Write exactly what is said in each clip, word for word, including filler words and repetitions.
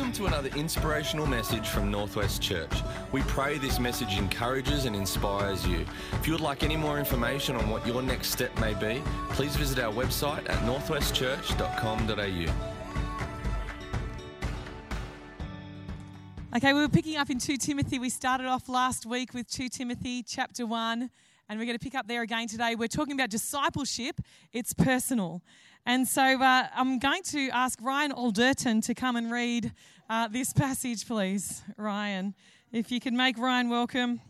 Welcome to another inspirational message from Northwest Church. We pray this message encourages and inspires you. If you would like any more information on what your next step may be, please visit our website at northwest church dot com dot a u. Okay, we were picking up in Second Timothy. We started off last week with Second Timothy chapter one, and we're going to pick up there again today. We're talking about discipleship. It's personal. And so uh, I'm going to ask Ryan Alderton to come and read uh, this passage, please. Ryan, if you could make Ryan welcome.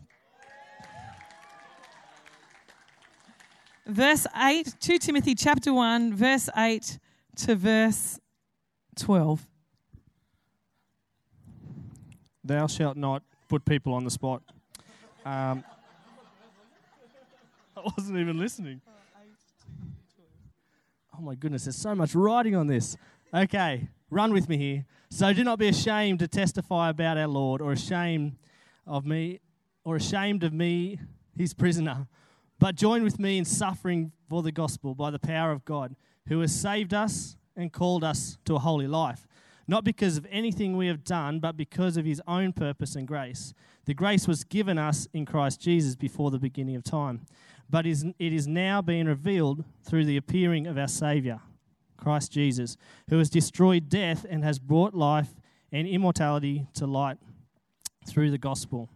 Verse eight, Second Timothy chapter one, verse eight to verse twelve. Thou shalt not put people on the spot. Um, I wasn't even listening. Oh my goodness, there's so much writing on this. Okay, run with me here. So do not be ashamed to testify about our Lord, or ashamed of me, or ashamed of me, his prisoner. But join with me in suffering for the gospel by the power of God, who has saved us and called us to a holy life, not because of anything we have done, but because of his own purpose and grace. The grace was given us in Christ Jesus before the beginning of time, but it is now being revealed through the appearing of our Saviour, Christ Jesus, who has destroyed death and has brought life and immortality to light through the gospel.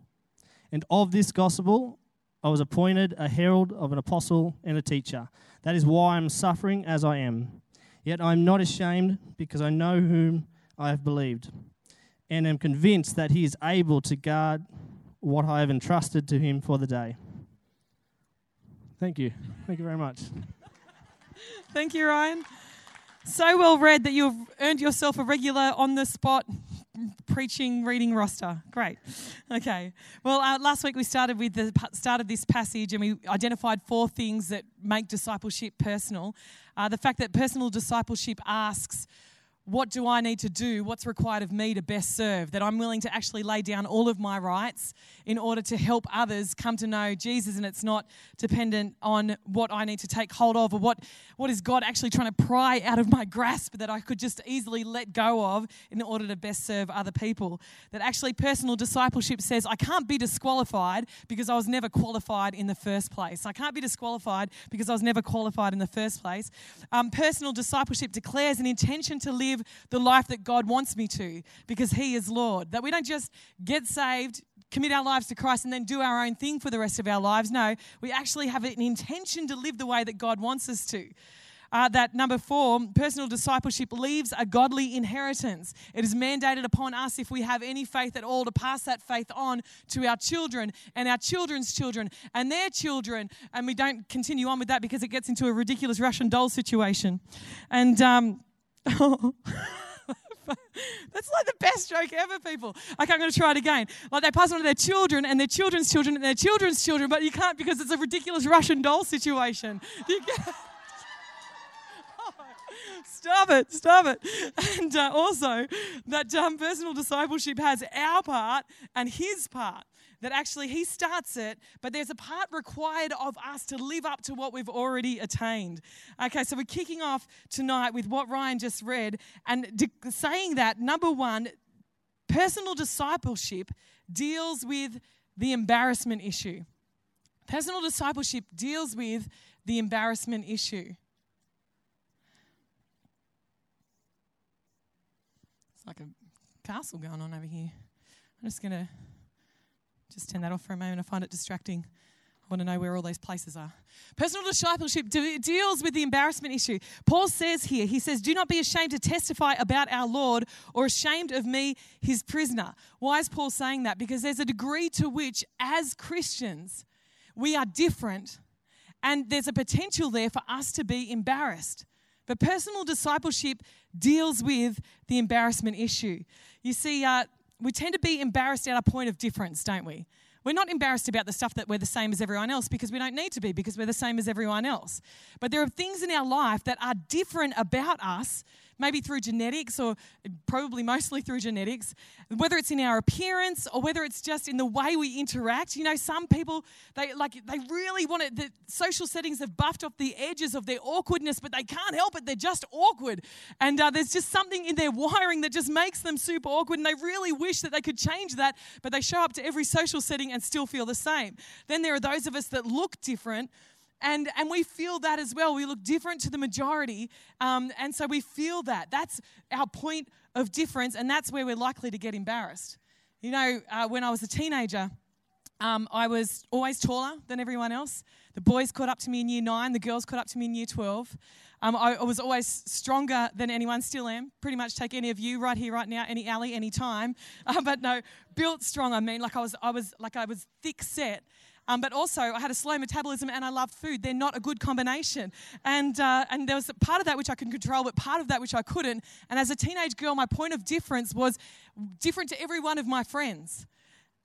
And of this gospel, I was appointed a herald of an apostle and a teacher. That is why I am suffering as I am. Yet I am not ashamed, because I know whom I have believed, and am convinced that he is able to guard what I have entrusted to him for the day. Thank you. Thank you very much. Thank you, Ryan. So well read that you've earned yourself a regular on-the-spot preaching reading roster. Great. Okay. Well, uh, last week we started with the started this passage, and we identified four things that make discipleship personal. Uh, the fact that personal discipleship asks, what do I need to do? What's required of me to best serve? That I'm willing to actually lay down all of my rights in order to help others come to know Jesus, and it's not dependent on what I need to take hold of or what, what is God actually trying to pry out of my grasp that I could just easily let go of in order to best serve other people. That actually personal discipleship says I can't be disqualified because I was never qualified in the first place. I can't be disqualified because I was never qualified in the first place. Um, personal discipleship declares an intention to live the life that God wants me to, because he is Lord. That we don't just get saved, commit our lives to Christ, and then do our own thing for the rest of our lives. No, we actually have an intention to live the way that God wants us to. Uh, that number four, personal discipleship leaves a godly inheritance. It is mandated upon us, if we have any faith at all, to pass that faith on to our children and our children's children and their children. And we don't continue on with that because it gets into a ridiculous Russian doll situation. And um Oh, that's like the best joke ever, people. Okay, I'm going to try it again. Like, they pass it on to their children and their children's children and their children's children, but you can't because it's a ridiculous Russian doll situation. You can't. Stop it, stop it. And uh, also that um, personal discipleship has our part and his part. That actually he starts it, but there's a part required of us to live up to what we've already attained. Okay, so we're kicking off tonight with what Ryan just read. And de- saying that, number one, personal discipleship deals with the embarrassment issue. Personal discipleship deals with the embarrassment issue. Like a castle going on over here. I'm just going to just turn that off for a moment. I find it distracting. I want to know where all those places are. Personal discipleship de- deals with the embarrassment issue. Paul says here, he says, do not be ashamed to testify about our Lord, or ashamed of me, his prisoner. Why is Paul saying that? Because there's a degree to which, as Christians, we are different, and there's a potential there for us to be embarrassed. But personal discipleship deals with the embarrassment issue. You see, uh, we tend to be embarrassed at our point of difference, don't we? We're not embarrassed about the stuff that we're the same as everyone else, because we don't need to be, because we're the same as everyone else. But there are things in our life that are different about us maybe through genetics, or probably mostly through genetics, whether it's in our appearance or whether it's just in the way we interact. You know, some people, they like they really want it. The social settings have buffed off the edges of their awkwardness, but they can't help it. They're just awkward. And uh, there's just something in their wiring that just makes them super awkward, and they really wish that they could change that, but they show up to every social setting and still feel the same. Then there are those of us that look different, And and we feel that as well. We look different to the majority, um, and so we feel that. That's our point of difference, and that's where we're likely to get embarrassed. You know, uh, when I was a teenager, um, I was always taller than everyone else. The boys caught up to me in year nine. The girls caught up to me in year twelve. Um, I, I was always stronger than anyone, still am. Pretty much take any of you right here, right now, any alley, any time. Uh, but no, built strong. I mean, like I was, I was, like I was thick set. Um, but also, I had a slow metabolism and I loved food. They're not a good combination. And uh, and there was part of that which I could control, but part of that which I couldn't. And as a teenage girl, my point of difference was different to every one of my friends.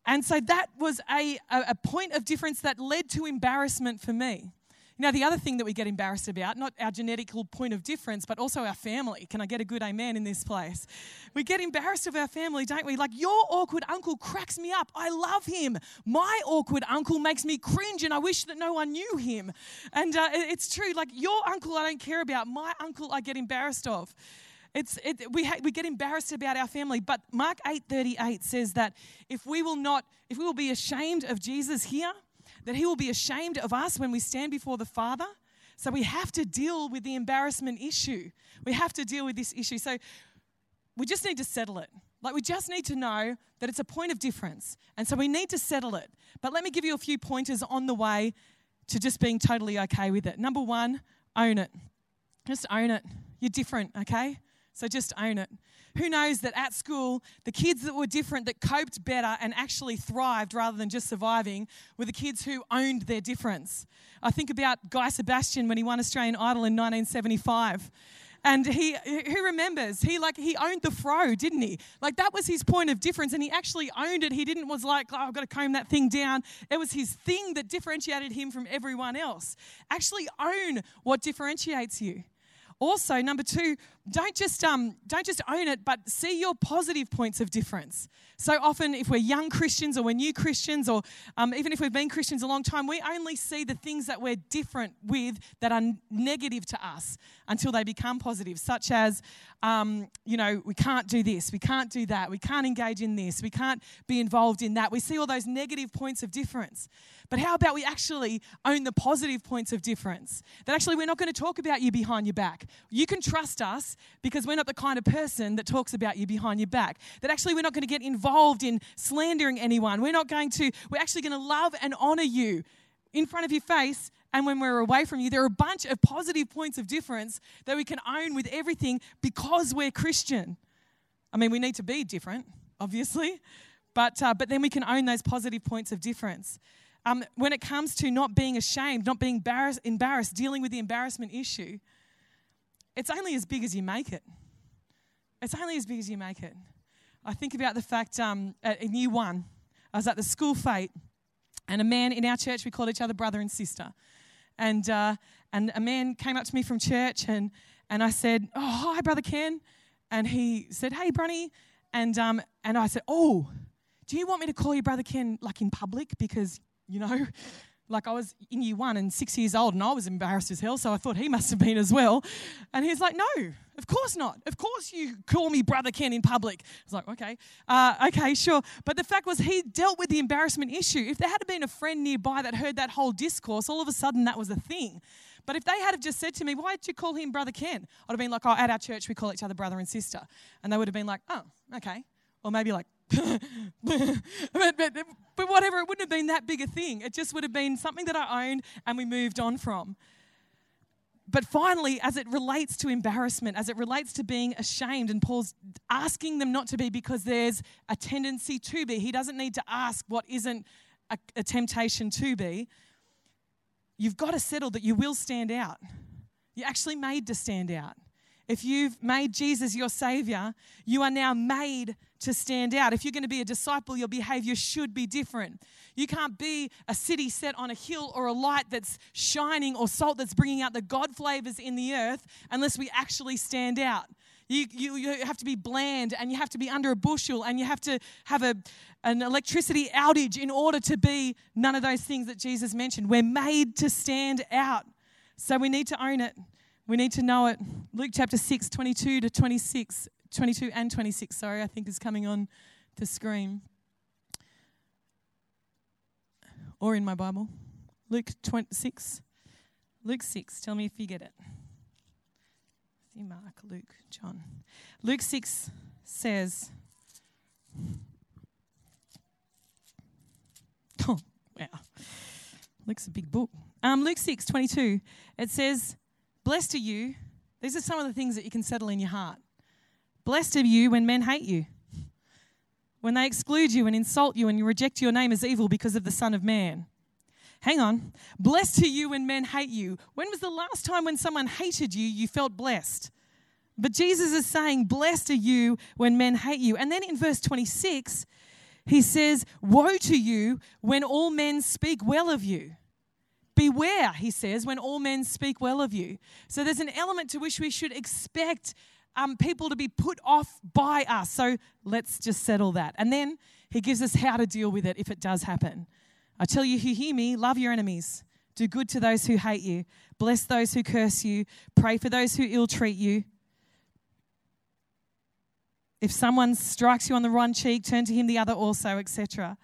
And so that was a, a, a point of difference that led to embarrassment for me. Now, the other thing that we get embarrassed about, not our genetical point of difference, but also our family. Can I get a good amen in this place? We get embarrassed of our family, don't we? Like, your awkward uncle cracks me up. I love him. My awkward uncle makes me cringe and I wish that no one knew him. And uh, it's true. Like, your uncle I don't care about. My uncle I get embarrassed of. It's it, we ha- we get embarrassed about our family, but Mark eight thirty-eight says that if we will not, if we will be ashamed of Jesus here, that he will be ashamed of us when we stand before the Father. So we have to deal with the embarrassment issue. We have to deal with this issue. So we just need to settle it. Like, we just need to know that it's a point of difference. And so we need to settle it. But let me give you a few pointers on the way to just being totally okay with it. Number one, own it. Just own it. You're different, okay? So just own it. Who knows that at school, the kids that were different, that coped better and actually thrived rather than just surviving, were the kids who owned their difference. I think about Guy Sebastian when he won Australian Idol in nineteen seventy-five. And he, who remembers? He like he owned the fro, didn't he? Like, that was his point of difference, and he actually owned it. He didn't was like, oh, I've got to comb that thing down. It was his thing that differentiated him from everyone else. Actually own what differentiates you. Also, number two, don't just um, don't just own it, but see your positive points of difference. So often, if we're young Christians or we're new Christians, or um, even if we've been Christians a long time, we only see the things that we're different with that are negative to us until they become positive, such as, um, you know, we can't do this, we can't do that, we can't engage in this, we can't be involved in that. We see all those negative points of difference. But how about we actually own the positive points of difference? That actually we're not going to talk about you behind your back. You can trust us because we're not the kind of person that talks about you behind your back. That actually we're not going to get involved in slandering anyone. We're not going to, we're actually going to love and honor you in front of your face and when we're away from you. There are a bunch of positive points of difference that we can own with everything because we're Christian. I mean, we need to be different, obviously, but uh, but then we can own those positive points of difference. Um, when it comes to not being ashamed, not being embarrassed, embarrassed, dealing with the embarrassment issue, it's only as big as you make it. It's only as big as you make it. I think about the fact um, in year one, I was at the school fete, and a man in our church, we called each other brother and sister, and uh, and a man came up to me from church, and and I said, oh, hi, Brother Ken, and he said, hey, Bronnie, and um, and I said, oh, do you want me to call you Brother Ken, like, in public, because... You know, like, I was in year one and six years old and I was embarrassed as hell, so I thought he must have been as well. And he's like, no, of course not. Of course you call me Brother Ken in public. I was like, okay, uh, okay, sure. But the fact was, he dealt with the embarrassment issue. If there had been a friend nearby that heard that whole discourse, all of a sudden that was a thing. But if they had have just said to me, why did you call him Brother Ken? I'd have been like, oh, at our church we call each other brother and sister. And they would have been like, oh, okay. Or maybe like, but, but, but whatever, it wouldn't have been that big a thing. It just would have been something that I owned and we moved on from. But finally, as it relates to embarrassment, as it relates to being ashamed, and Paul's asking them not to be because there's a tendency to be. He doesn't need to ask what isn't a, a temptation to be. You've got to settle that you will stand out. You're actually made to stand out. If you've made Jesus your Savior, you are now made to stand out. If you're going to be a disciple, your behavior should be different. You can't be a city set on a hill or a light that's shining or salt that's bringing out the God flavors in the earth unless we actually stand out. You, you, you have to be bland, and you have to be under a bushel, and you have to have a, an electricity outage in order to be none of those things that Jesus mentioned. We're made to stand out. So we need to own it. We need to know it. Luke chapter six, twenty-two to twenty-six, twenty-two and twenty-six, sorry, I think is coming on the screen. Or in my Bible. Luke twenty-six. Luke six. Tell me if you get it. See Mark, Luke, John. Luke six says, oh, wow. Luke's a big book. Um, Luke six, twenty-two. It says, blessed are you. These are some of the things that you can settle in your heart. Blessed are you when men hate you, when they exclude you and insult you and you reject your name as evil because of the Son of Man. Hang on. Blessed are you when men hate you. When was the last time when someone hated you, you felt blessed? But Jesus is saying, blessed are you when men hate you. And then in verse twenty-six, he says, woe to you when all men speak well of you. Beware, he says, when all men speak well of you. So there's an element to which we should expect Um, people to be put off by us. So let's just settle that. And then he gives us how to deal with it if it does happen. I tell you who hear me, love your enemies. Do good to those who hate you. Bless those who curse you. Pray for those who ill treat you. If someone strikes you on the one cheek, turn to him the other also, et cetera.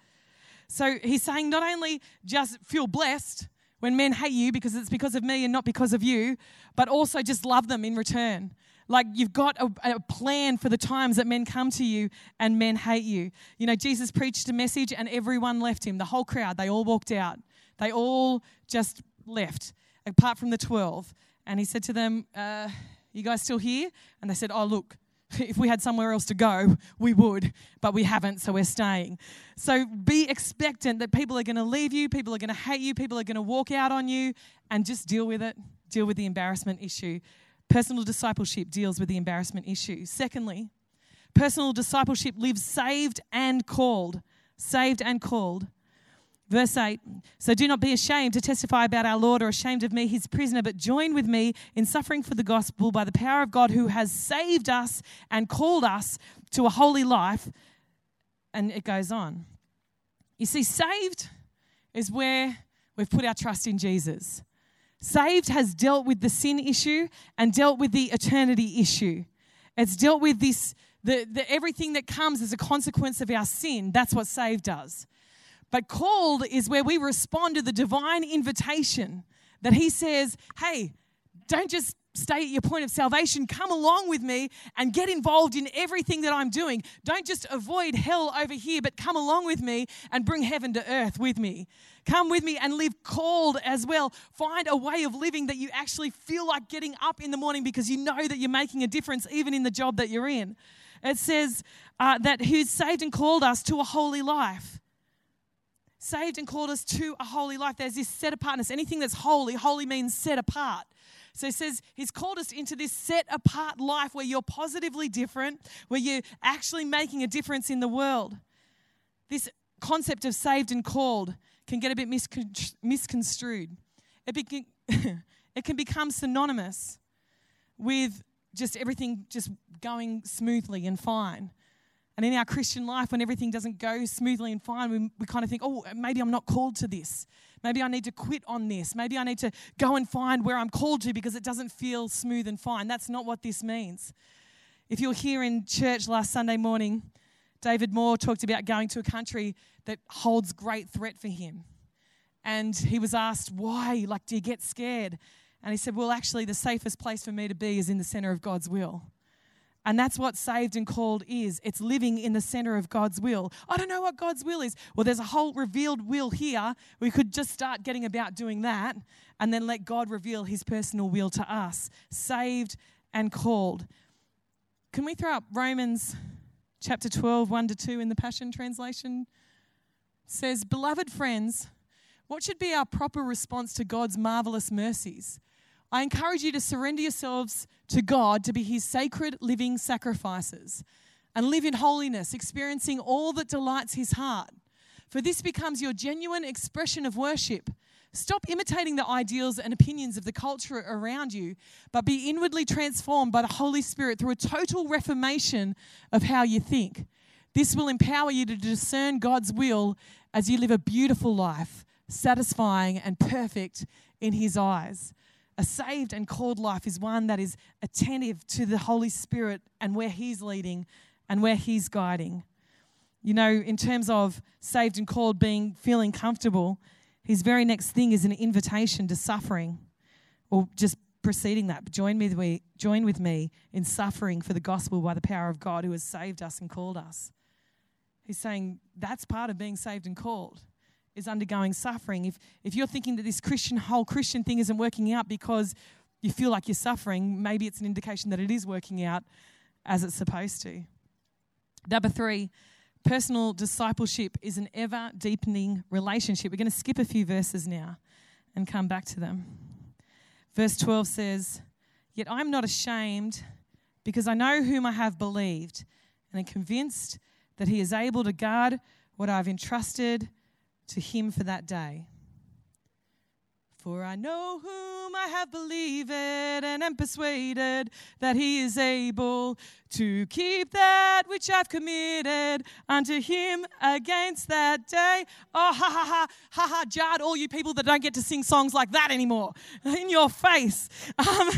So he's saying not only just feel blessed when men hate you because it's because of me and not because of you, but also just love them in return. Like you've got a, a plan for the times that men come to you and men hate you. You know, Jesus preached a message and everyone left him. The whole crowd, they all walked out. They all just left, apart from the twelve. And he said to them, uh, you guys still here? And they said, oh, look, if we had somewhere else to go, we would, but we haven't, so we're staying. So be expectant that people are going to leave you, people are going to hate you, people are going to walk out on you, and just deal with it. Deal with the embarrassment issue. Personal discipleship deals with the embarrassment issue. Secondly, personal discipleship lives saved and called. Saved and called. Verse eight, so do not be ashamed to testify about our Lord or ashamed of me, his prisoner, but join with me in suffering for the gospel by the power of God who has saved us and called us to a holy life. And it goes on. You see, saved is where we've put our trust in Jesus. Saved has dealt with the sin issue and dealt with the eternity issue. It's dealt with this, the, the everything that comes as a consequence of our sin. That's what saved does. But called is where we respond to the divine invitation that he says, hey, don't just stay at your point of salvation. Come along with me and get involved in everything that I'm doing. Don't just avoid hell over here, but come along with me and bring heaven to earth with me. Come with me and live called as well. Find a way of living that you actually feel like getting up in the morning because you know that you're making a difference even in the job that you're in. It says uh, that who's saved and called us to a holy life. Saved and called us to a holy life. There's this set apartness. Anything that's holy, holy means set apart. So he says he's called us into this set-apart life where you're positively different, where you're actually making a difference in the world. This concept of saved and called can get a bit miscon- misconstrued. It, be- it can become synonymous with just everything just going smoothly and fine. And in our Christian life, when everything doesn't go smoothly and fine, we, we kind of think, oh, maybe I'm not called to this. Maybe I need to quit on this. Maybe I need to go and find where I'm called to because it doesn't feel smooth and fine. That's not what this means. If you're here in church last Sunday morning, David Moore talked about going to a country that holds great threat for him. And he was asked, why? Like, do you get scared? And he said, well, actually, the safest place for me to be is in the center of God's will. And that's what saved and called is. It's living in the center of God's will. I don't know what God's will is. Well, there's a whole revealed will here. We could just start getting about doing that and then let God reveal his personal will to us. Saved and called. Can we throw up Romans chapter twelve, one to two in the Passion Translation? It says, beloved friends, what should be our proper response to God's marvelous mercies? I encourage you to surrender yourselves to God to be his sacred living sacrifices and live in holiness, experiencing all that delights his heart. For this becomes your genuine expression of worship, Stop imitating the ideals and opinions of the culture around you, but be inwardly transformed by the Holy Spirit through a total reformation of how you think. This will empower you to discern God's will as you live a beautiful life, satisfying and perfect in His eyes. A saved and called life is one that is attentive to the Holy Spirit and where He's leading and where He's guiding. You know, in terms of saved and called being, feeling comfortable, His very next thing is an invitation to suffering, or just preceding that. Join with me, join with me in suffering for the gospel by the power of God who has saved us and called us. He's saying that's part of being saved and called, is undergoing suffering. If if you're thinking that this Christian whole Christian thing isn't working out because you feel like you're suffering, maybe it's an indication that it is working out as it's supposed to. Number three, personal discipleship is an ever-deepening relationship. We're going to skip a few verses now and come back to them. Verse twelve says, "Yet I'm not ashamed, because I know whom I have believed, and am convinced that He is able to guard what I've entrusted to Him for that day. For I know whom I have believed and am persuaded that He is able to keep that which I've committed unto Him against that day." Oh, ha, ha, ha, ha, ha, Jard, all you people that don't get to sing songs like that anymore. In your face. Um,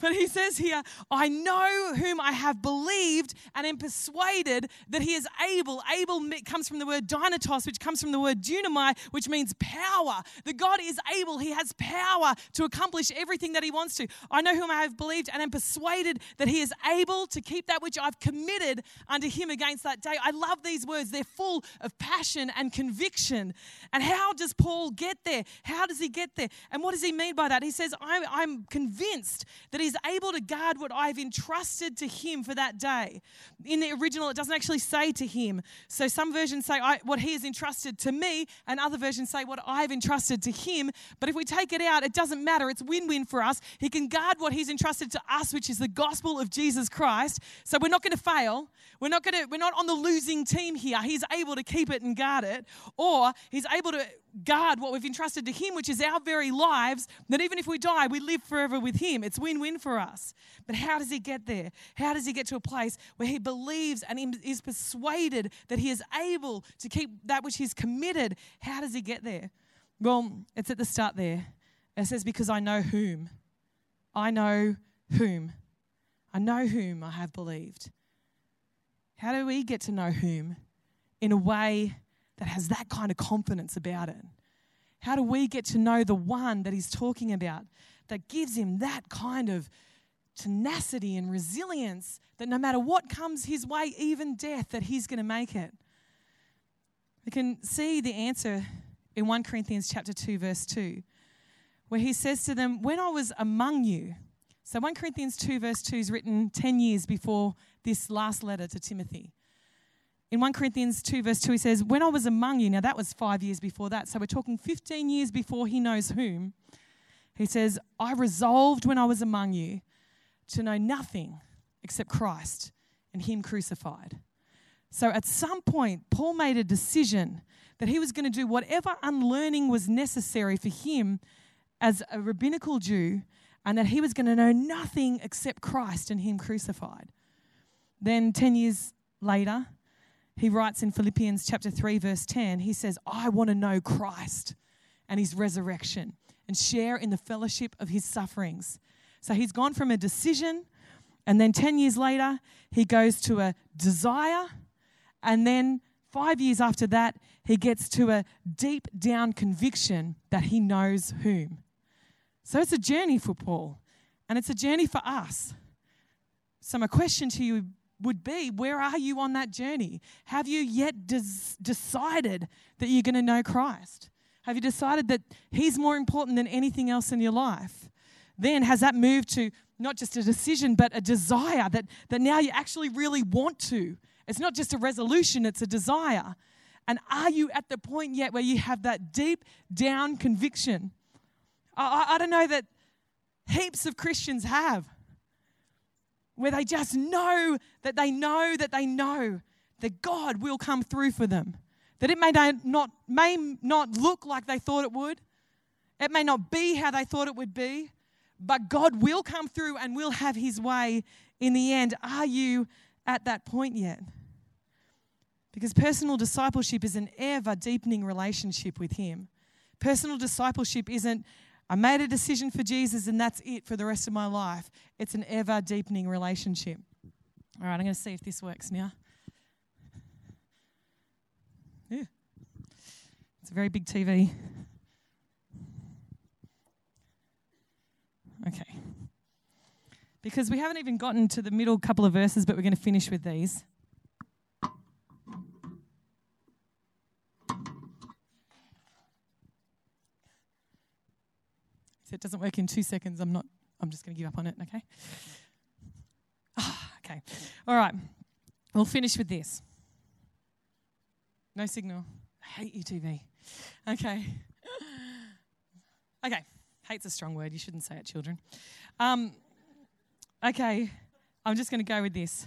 but he says here, I know whom I have believed and am persuaded that He is able. Able comes from the word dinatos, which comes from the word dunamai, which means power. That God is able. He has power to accomplish everything that He wants to. I know whom I have believed and am persuaded that He is able to keep that which I've committed unto Him against that day. I love these words. They're full of passion and conviction. And how does Paul get there? How does he get there? And what does he mean by that? He says, I'm, I'm convinced that He's able to guard what I've entrusted to Him for that day. In the original, it doesn't actually say to Him. So some versions say I, what He has entrusted to me, and other versions say what I've entrusted to Him. But if we take it out, it doesn't matter. It's win-win for us. He can guard what He's entrusted to us, which is the gospel of Jesus Christ. So we're not going to fail. We're not going to. We're not on the losing team here. He's able to keep it and guard it, or He's able to guard what we've entrusted to Him, which is our very lives, that even if we die, we live forever with Him. It's win-win for us. But how does he get there? How does he get to a place where he believes and is persuaded that He is able to keep that which He's committed? How does he get there? Well, it's at the start there. It says, because I know whom. I know whom. I know whom I have believed. How do we get to know whom in a way that has that kind of confidence about it? How do we get to know the one that He's talking about that gives him that kind of tenacity and resilience that no matter what comes his way, even death, that he's going to make it? We can see the answer in First Corinthians chapter two, verse two, where he says to them, when I was among you. So First Corinthians two, verse two is written ten years before this last letter to Timothy. In First Corinthians two, verse two, he says, when I was among you. Now, that was five years before that. So we're talking fifteen years before he knows whom. He says, I resolved when I was among you to know nothing except Christ and Him crucified. So at some point, Paul made a decision that he was going to do whatever unlearning was necessary for him as a rabbinical Jew, and that he was going to know nothing except Christ and Him crucified. Then ten years later, he writes in Philippians chapter three, verse ten, he says, I want to know Christ and His resurrection and share in the fellowship of His sufferings. So he's gone from a decision, and then ten years later, he goes to a desire, and then five years after that, he gets to a deep down conviction that he knows whom. So it's a journey for Paul, and it's a journey for us. So my question to you would be, where are you on that journey? Have you yet des- decided that you're going to know Christ? Have you decided that He's more important than anything else in your life? Then has that moved to not just a decision, but a desire that, that now you actually really want to? It's not just a resolution, it's a desire. And are you at the point yet where you have that deep down conviction? I, I, I don't know that heaps of Christians have, where they just know that they know that they know that God will come through for them, that it may not, may not look like they thought it would. It may not be how they thought it would be, but God will come through and will have his way in the end. Are you at that point yet? Because personal discipleship is an ever-deepening relationship with him. Personal discipleship isn't, I made a decision for Jesus and that's it for the rest of my life. It's an ever-deepening relationship. All right, I'm going to see if this works now. Yeah. It's a very big T V. Okay. Because we haven't even gotten to the middle couple of verses, but we're going to finish with these. If it doesn't work in two seconds, I'm not, I'm just going to give up on it, okay? Oh, okay. All right. We'll finish with this. No signal. I hate you, T V. Okay. Okay. Hate's a strong word. You shouldn't say it, children. Um, okay, I'm just going to go with this.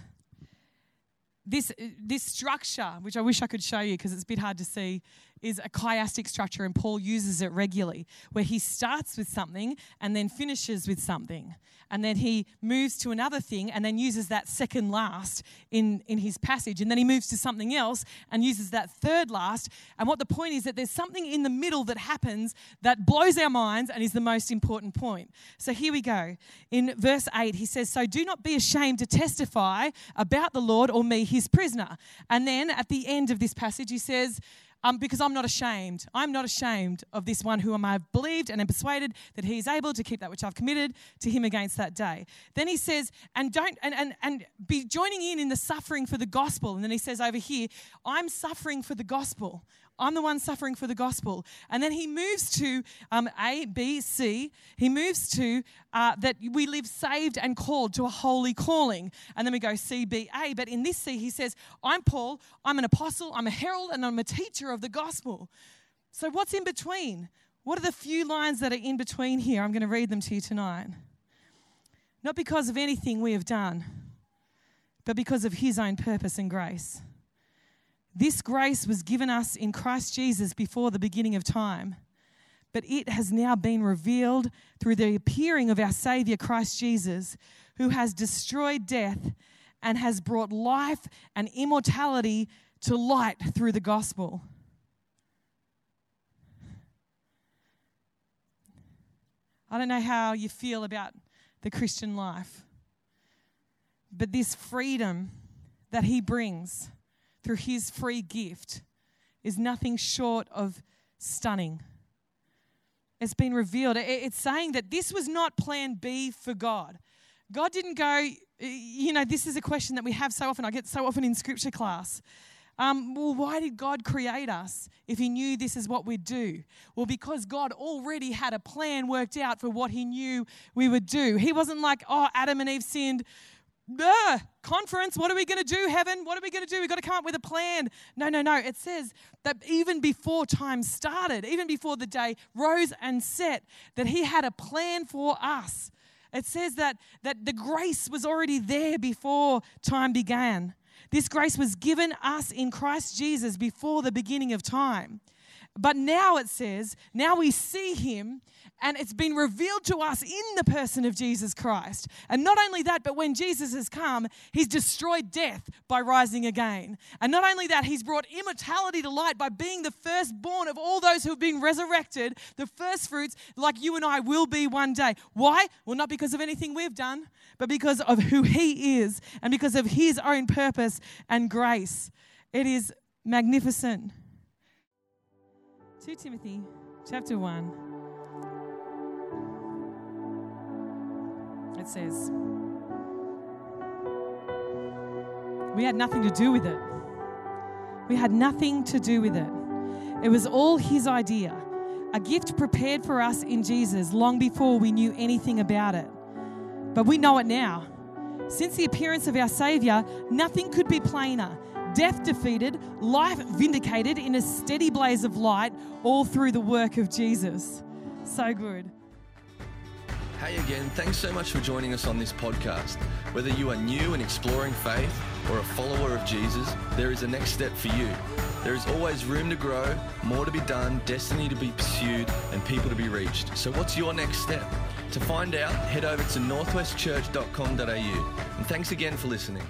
This this structure, which I wish I could show you because it's a bit hard to see, is a chiastic structure, and Paul uses it regularly, where he starts with something and then finishes with something, and then he moves to another thing and then uses that second last in, in his passage, and then he moves to something else and uses that third last. And what the point is that there's something in the middle that happens that blows our minds and is the most important point. So here we go. In verse eight, he says, "So do not be ashamed to testify about the Lord or me, his prisoner." And then at the end of this passage, he says, um, because I'm not ashamed. I'm not ashamed of this one whom I have believed and am persuaded that he is able to keep that which I've committed to him against that day. Then he says, and don't and, and, and be joining in in the suffering for the gospel. And then he says over here, I'm suffering for the gospel. I'm the one suffering for the gospel. And then he moves to um, A, B, C. He moves to uh, that we live saved and called to a holy calling. And then we go C, B, A. But in this C, he says, I'm Paul, I'm an apostle, I'm a herald, and I'm a teacher of the gospel. So what's in between? What are the few lines that are in between here? I'm going to read them to you tonight. Not because of anything we have done, but because of his own purpose and grace. This grace was given us in Christ Jesus before the beginning of time, but it has now been revealed through the appearing of our Saviour Christ Jesus, who has destroyed death and has brought life and immortality to light through the gospel. I don't know how you feel about the Christian life, but this freedom that he brings through his free gift is nothing short of stunning. It's been revealed. It's saying that this was not plan B for God. God didn't go, you know, this is a question that we have so often. I get so often in scripture class. Um, well, why did God create us if he knew this is what we'd do? Well, because God already had a plan worked out for what he knew we would do. He wasn't like, oh, Adam and Eve sinned. Uh, conference, what are we going to do, heaven? What are we going to do? We've got to come up with a plan. No, no, no. It says that even before time started, even before the day rose and set, that he had a plan for us. It says that, that the grace was already there before time began. This grace was given us in Christ Jesus before the beginning of time. But now it says, now we see him, and it's been revealed to us in the person of Jesus Christ. And not only that, but when Jesus has come, he's destroyed death by rising again. And not only that, he's brought immortality to light by being the firstborn of all those who have been resurrected, the firstfruits, like you and I will be one day. Why? Well, not because of anything we've done, but because of who he is and because of his own purpose and grace. It is magnificent. Second Timothy chapter one, it says, we had nothing to do with it. We had nothing to do with it. It was all his idea, a gift prepared for us in Jesus long before we knew anything about it. But we know it now. Since the appearance of our Saviour, nothing could be plainer. Death defeated, life vindicated in a steady blaze of light, all through the work of Jesus. So good. Hey again, thanks so much for joining us on this podcast. Whether you are new and exploring faith or a follower of Jesus, there is a next step for you. There is always room to grow, more to be done, destiny to be pursued, and people to be reached. So what's your next step? To find out, head over to northwest church dot com dot a u. And thanks again for listening.